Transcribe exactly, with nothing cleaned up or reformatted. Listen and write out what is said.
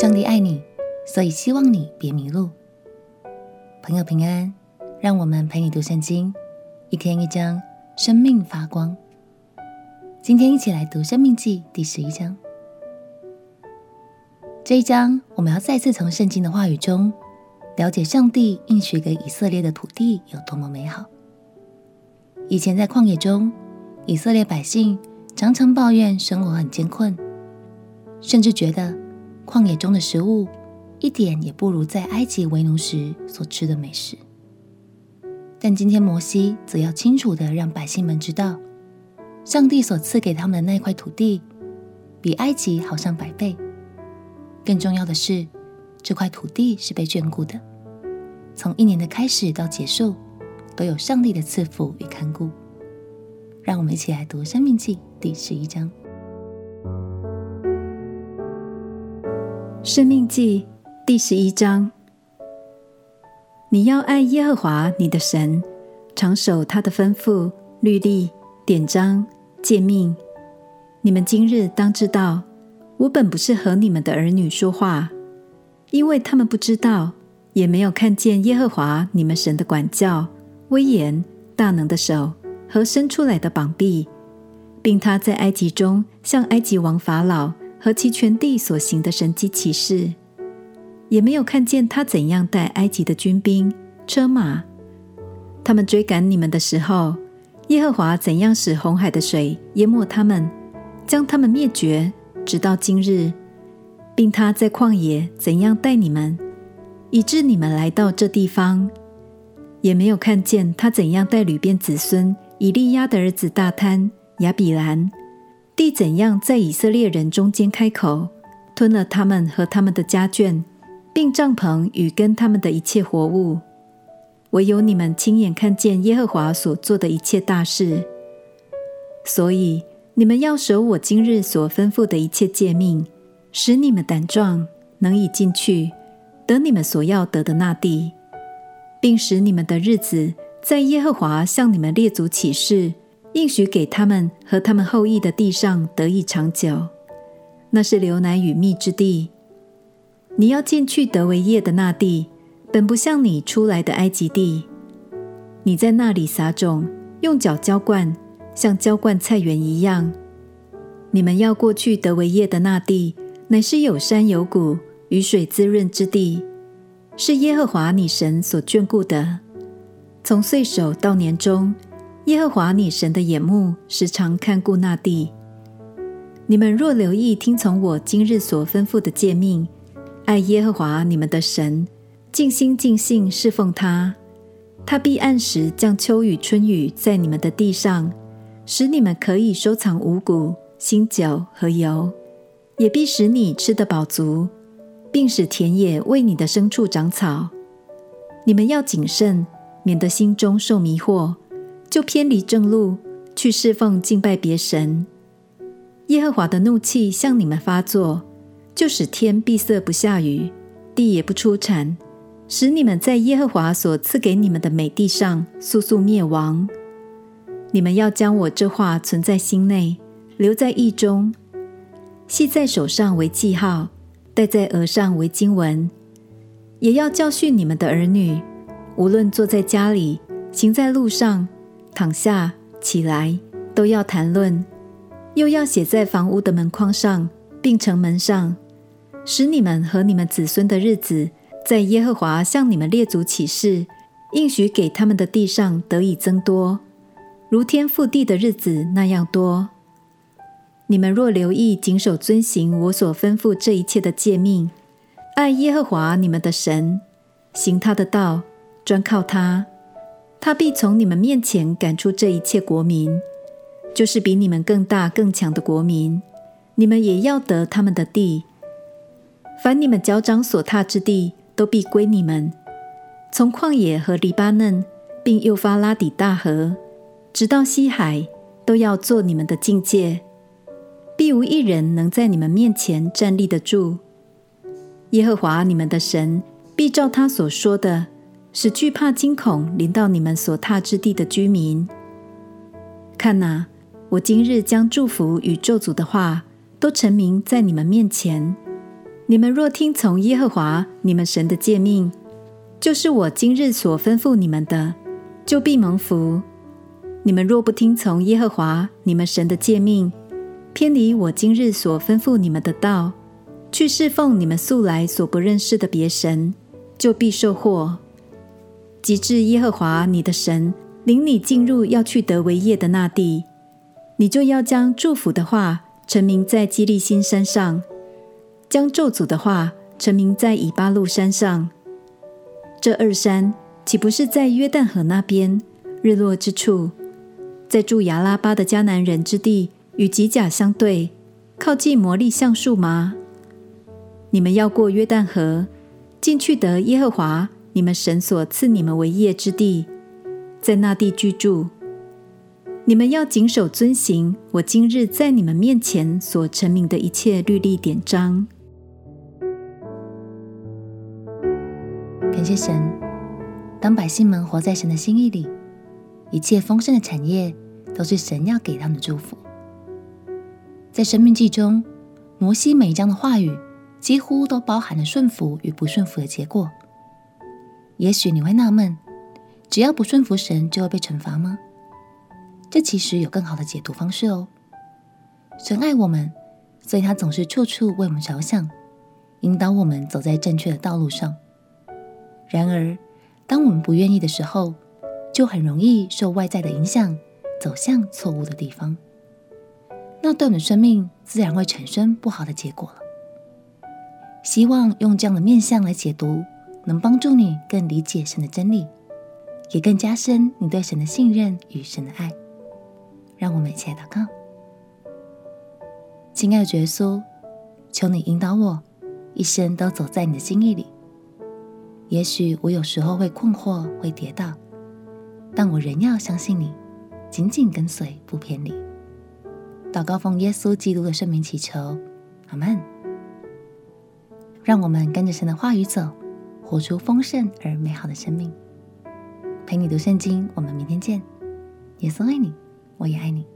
上帝爱你，所以希望你别迷路。朋友平安，让我们陪你读圣经，一天一章，生命发光。今天一起来读《申命记》第十一章。这一章我们要再次从圣经的话语中了解上帝应许给以色列的土地有多么美好。以前在旷野中，以色列百姓常常抱怨生活很艰困，甚至觉得旷野中的食物一点也不如在埃及为奴时所吃的美食。但今天摩西则要清楚地让百姓们知道，上帝所赐给他们的那块土地比埃及好上百倍，更重要的是，这块土地是被眷顾的，从一年的开始到结束都有上帝的赐福与看顾。让我们一起来读《申命记》第十一章。《申命记》第十一章，你要爱耶和华你的神，常守他的吩咐、律例、典章、诫命。你们今日当知道，我本不是和你们的儿女说话，因为他们不知道，也没有看见耶和华你们神的管教、威严、大能的手和伸出来的膀臂，并他在埃及中向埃及王法老和其全地所行的神迹奇事，也没有看见他怎样带埃及的军兵、车马。他们追赶你们的时候，耶和华怎样使红海的水淹没他们，将他们灭绝，直到今日，并他在旷野怎样带你们，以致你们来到这地方。也没有看见他怎样带吕遍子孙以利押的儿子大坍、亚比兰，地怎样在以色列人中间开口，吞了他们和他们的家眷，并帐篷与跟他们的一切活物。唯有你们亲眼看见耶和华所做的一切大事，所以你们要守我今日所吩咐的一切诫命，使你们胆壮，能以进去得你们所要得的那地，并使你们的日子在耶和华向你们列祖起誓应许给他们和他们后裔的地上得以长久，那是流奶与蜜之地。你要进去得为业的那地，本不像你出来的埃及地。你在那里撒种，用脚浇灌，像浇灌菜园一样。你们要过去得为业的那地，乃是有山有谷、雨水滋润之地，是耶和华你神所眷顾的。从岁首到年终，耶和华你神的眼目时常看顾那地。你们若留意听从我今日所吩咐的诫命，爱耶和华你们的神，尽心尽性侍奉他，他必按时降秋雨春雨在你们的地上，使你们可以收藏五谷、新酒和油，也必使你吃得饱足，并使田野为你的牲畜长草。你们要谨慎，免得心中受迷惑，就偏离正路，去侍奉敬拜别神。耶和华的怒气向你们发作，就使天闭塞不下雨，地也不出产，使你们在耶和华所赐给你们的美地上速速灭亡。你们要将我这话存在心内，留在意中，系在手上为记号，戴在额上为经文，也要教训你们的儿女，无论坐在家里、行在路上、躺下、起来，都要谈论，又要写在房屋的门框上，并城门上，使你们和你们子孙的日子在耶和华向你们列祖起誓应许给他们的地上得以增多，如天覆地的日子那样多。你们若留意谨守遵行我所吩咐这一切的诫命，爱耶和华你们的神，行他的道，专靠他，他必从你们面前赶出这一切国民，就是比你们更大更强的国民。你们也要得他们的地，凡你们脚掌所踏之地都必归你们，从旷野和黎巴嫩，并幼发拉底大河，直到西海，都要做你们的境界，必无一人能在你们面前站立得住。耶和华你们的神必照他所说的，使惧怕惊恐临到你们所踏之地的居民。看啊，我今日将祝福与咒诅的话都陈明在你们面前，你们若听从耶和华你们神的诫命，就是我今日所吩咐你们的，就必蒙福。你们若不听从耶和华你们神的诫命，偏离我今日所吩咐你们的道，去侍奉你们素来所不认识的别神，就必受祸。及至耶和华你的神领你进入要去得为业的那地，你就要将祝福的话陈明在基利心山上，将咒诅的话陈明在以巴路山上。这二山岂不是在约旦河那边日落之处，在住亚拉巴的迦南人之地与吉甲相对，靠近摩利橡树吗？你们要过约旦河，进去得耶和华你们神所赐你们为业之地，在那地居住。你们要谨守遵行我今日在你们面前所陈明的一切律例典章。感谢神，当百姓们活在神的心意里，一切丰盛的产业都是神要给他们的祝福。在申命记中，摩西每一章的话语几乎都包含了顺服与不顺服的结果。也许你会纳闷，只要不顺服神就会被惩罚吗？这其实有更好的解读方式哦。神爱我们，所以他总是处处为我们着想，引导我们走在正确的道路上。然而，当我们不愿意的时候，就很容易受外在的影响，走向错误的地方。那对我们的生命自然会产生不好的结果了。希望用这样的面向来解读，能帮助你更理解神的真理，也更加深你对神的信任与神的爱。让我们一起来祷告。亲爱的耶稣，求你引导我一生都走在你的心意里。也许我有时候会困惑，会跌倒，但我仍要相信你，紧紧跟随，不偏离。祷告奉耶稣基督的圣名祈求，阿们。让我们跟着神的话语走，活出丰盛而美好的生命。陪你读圣经，我们明天见。耶稣爱你，我也爱你。